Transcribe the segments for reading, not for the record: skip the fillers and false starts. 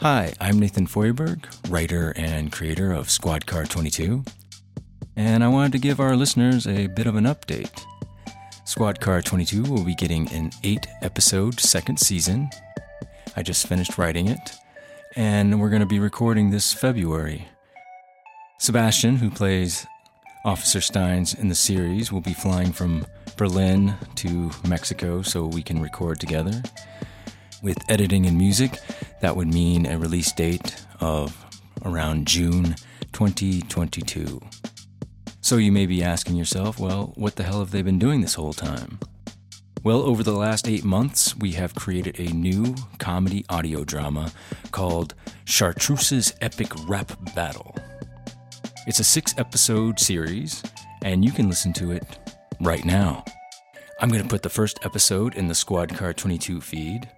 Hi, I'm Nathan Feuerberg, writer and creator of Squad Car 22, and I wanted to give our listeners a bit of an update. Squad Car 22 will be getting an 8-episode second season. I just finished writing it, and we're going to be recording this February. Sebastian, who plays Officer Steins in the series, will be flying from Berlin to Mexico so we can record together. With editing and music, that would mean a release date of around June 2022. So you may be asking yourself, well, what the hell have they been doing this whole time? Well, over the last 8 months, we have created a new comedy audio drama called Chartreuse's Epic Rap Battle. It's a 6-episode series, and you can listen to it right now. I'm going to put the first episode in the Squad Car 22 feed.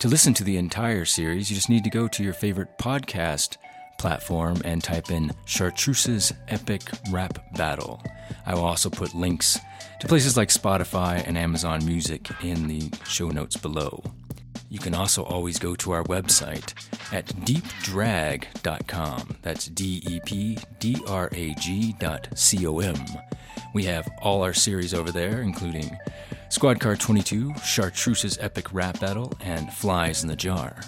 To listen to the entire series, you just need to go to your favorite podcast platform and type in Chartreuse's Epic Rap Battle. I will also put links to places like Spotify and Amazon Music in the show notes below. You can also always go to our website at deepdrag.com. That's deepdrag.com. We have all our series over there, including Squad Car 22, Chartreuse's Epic Rap Battle, and Flies in the Jar.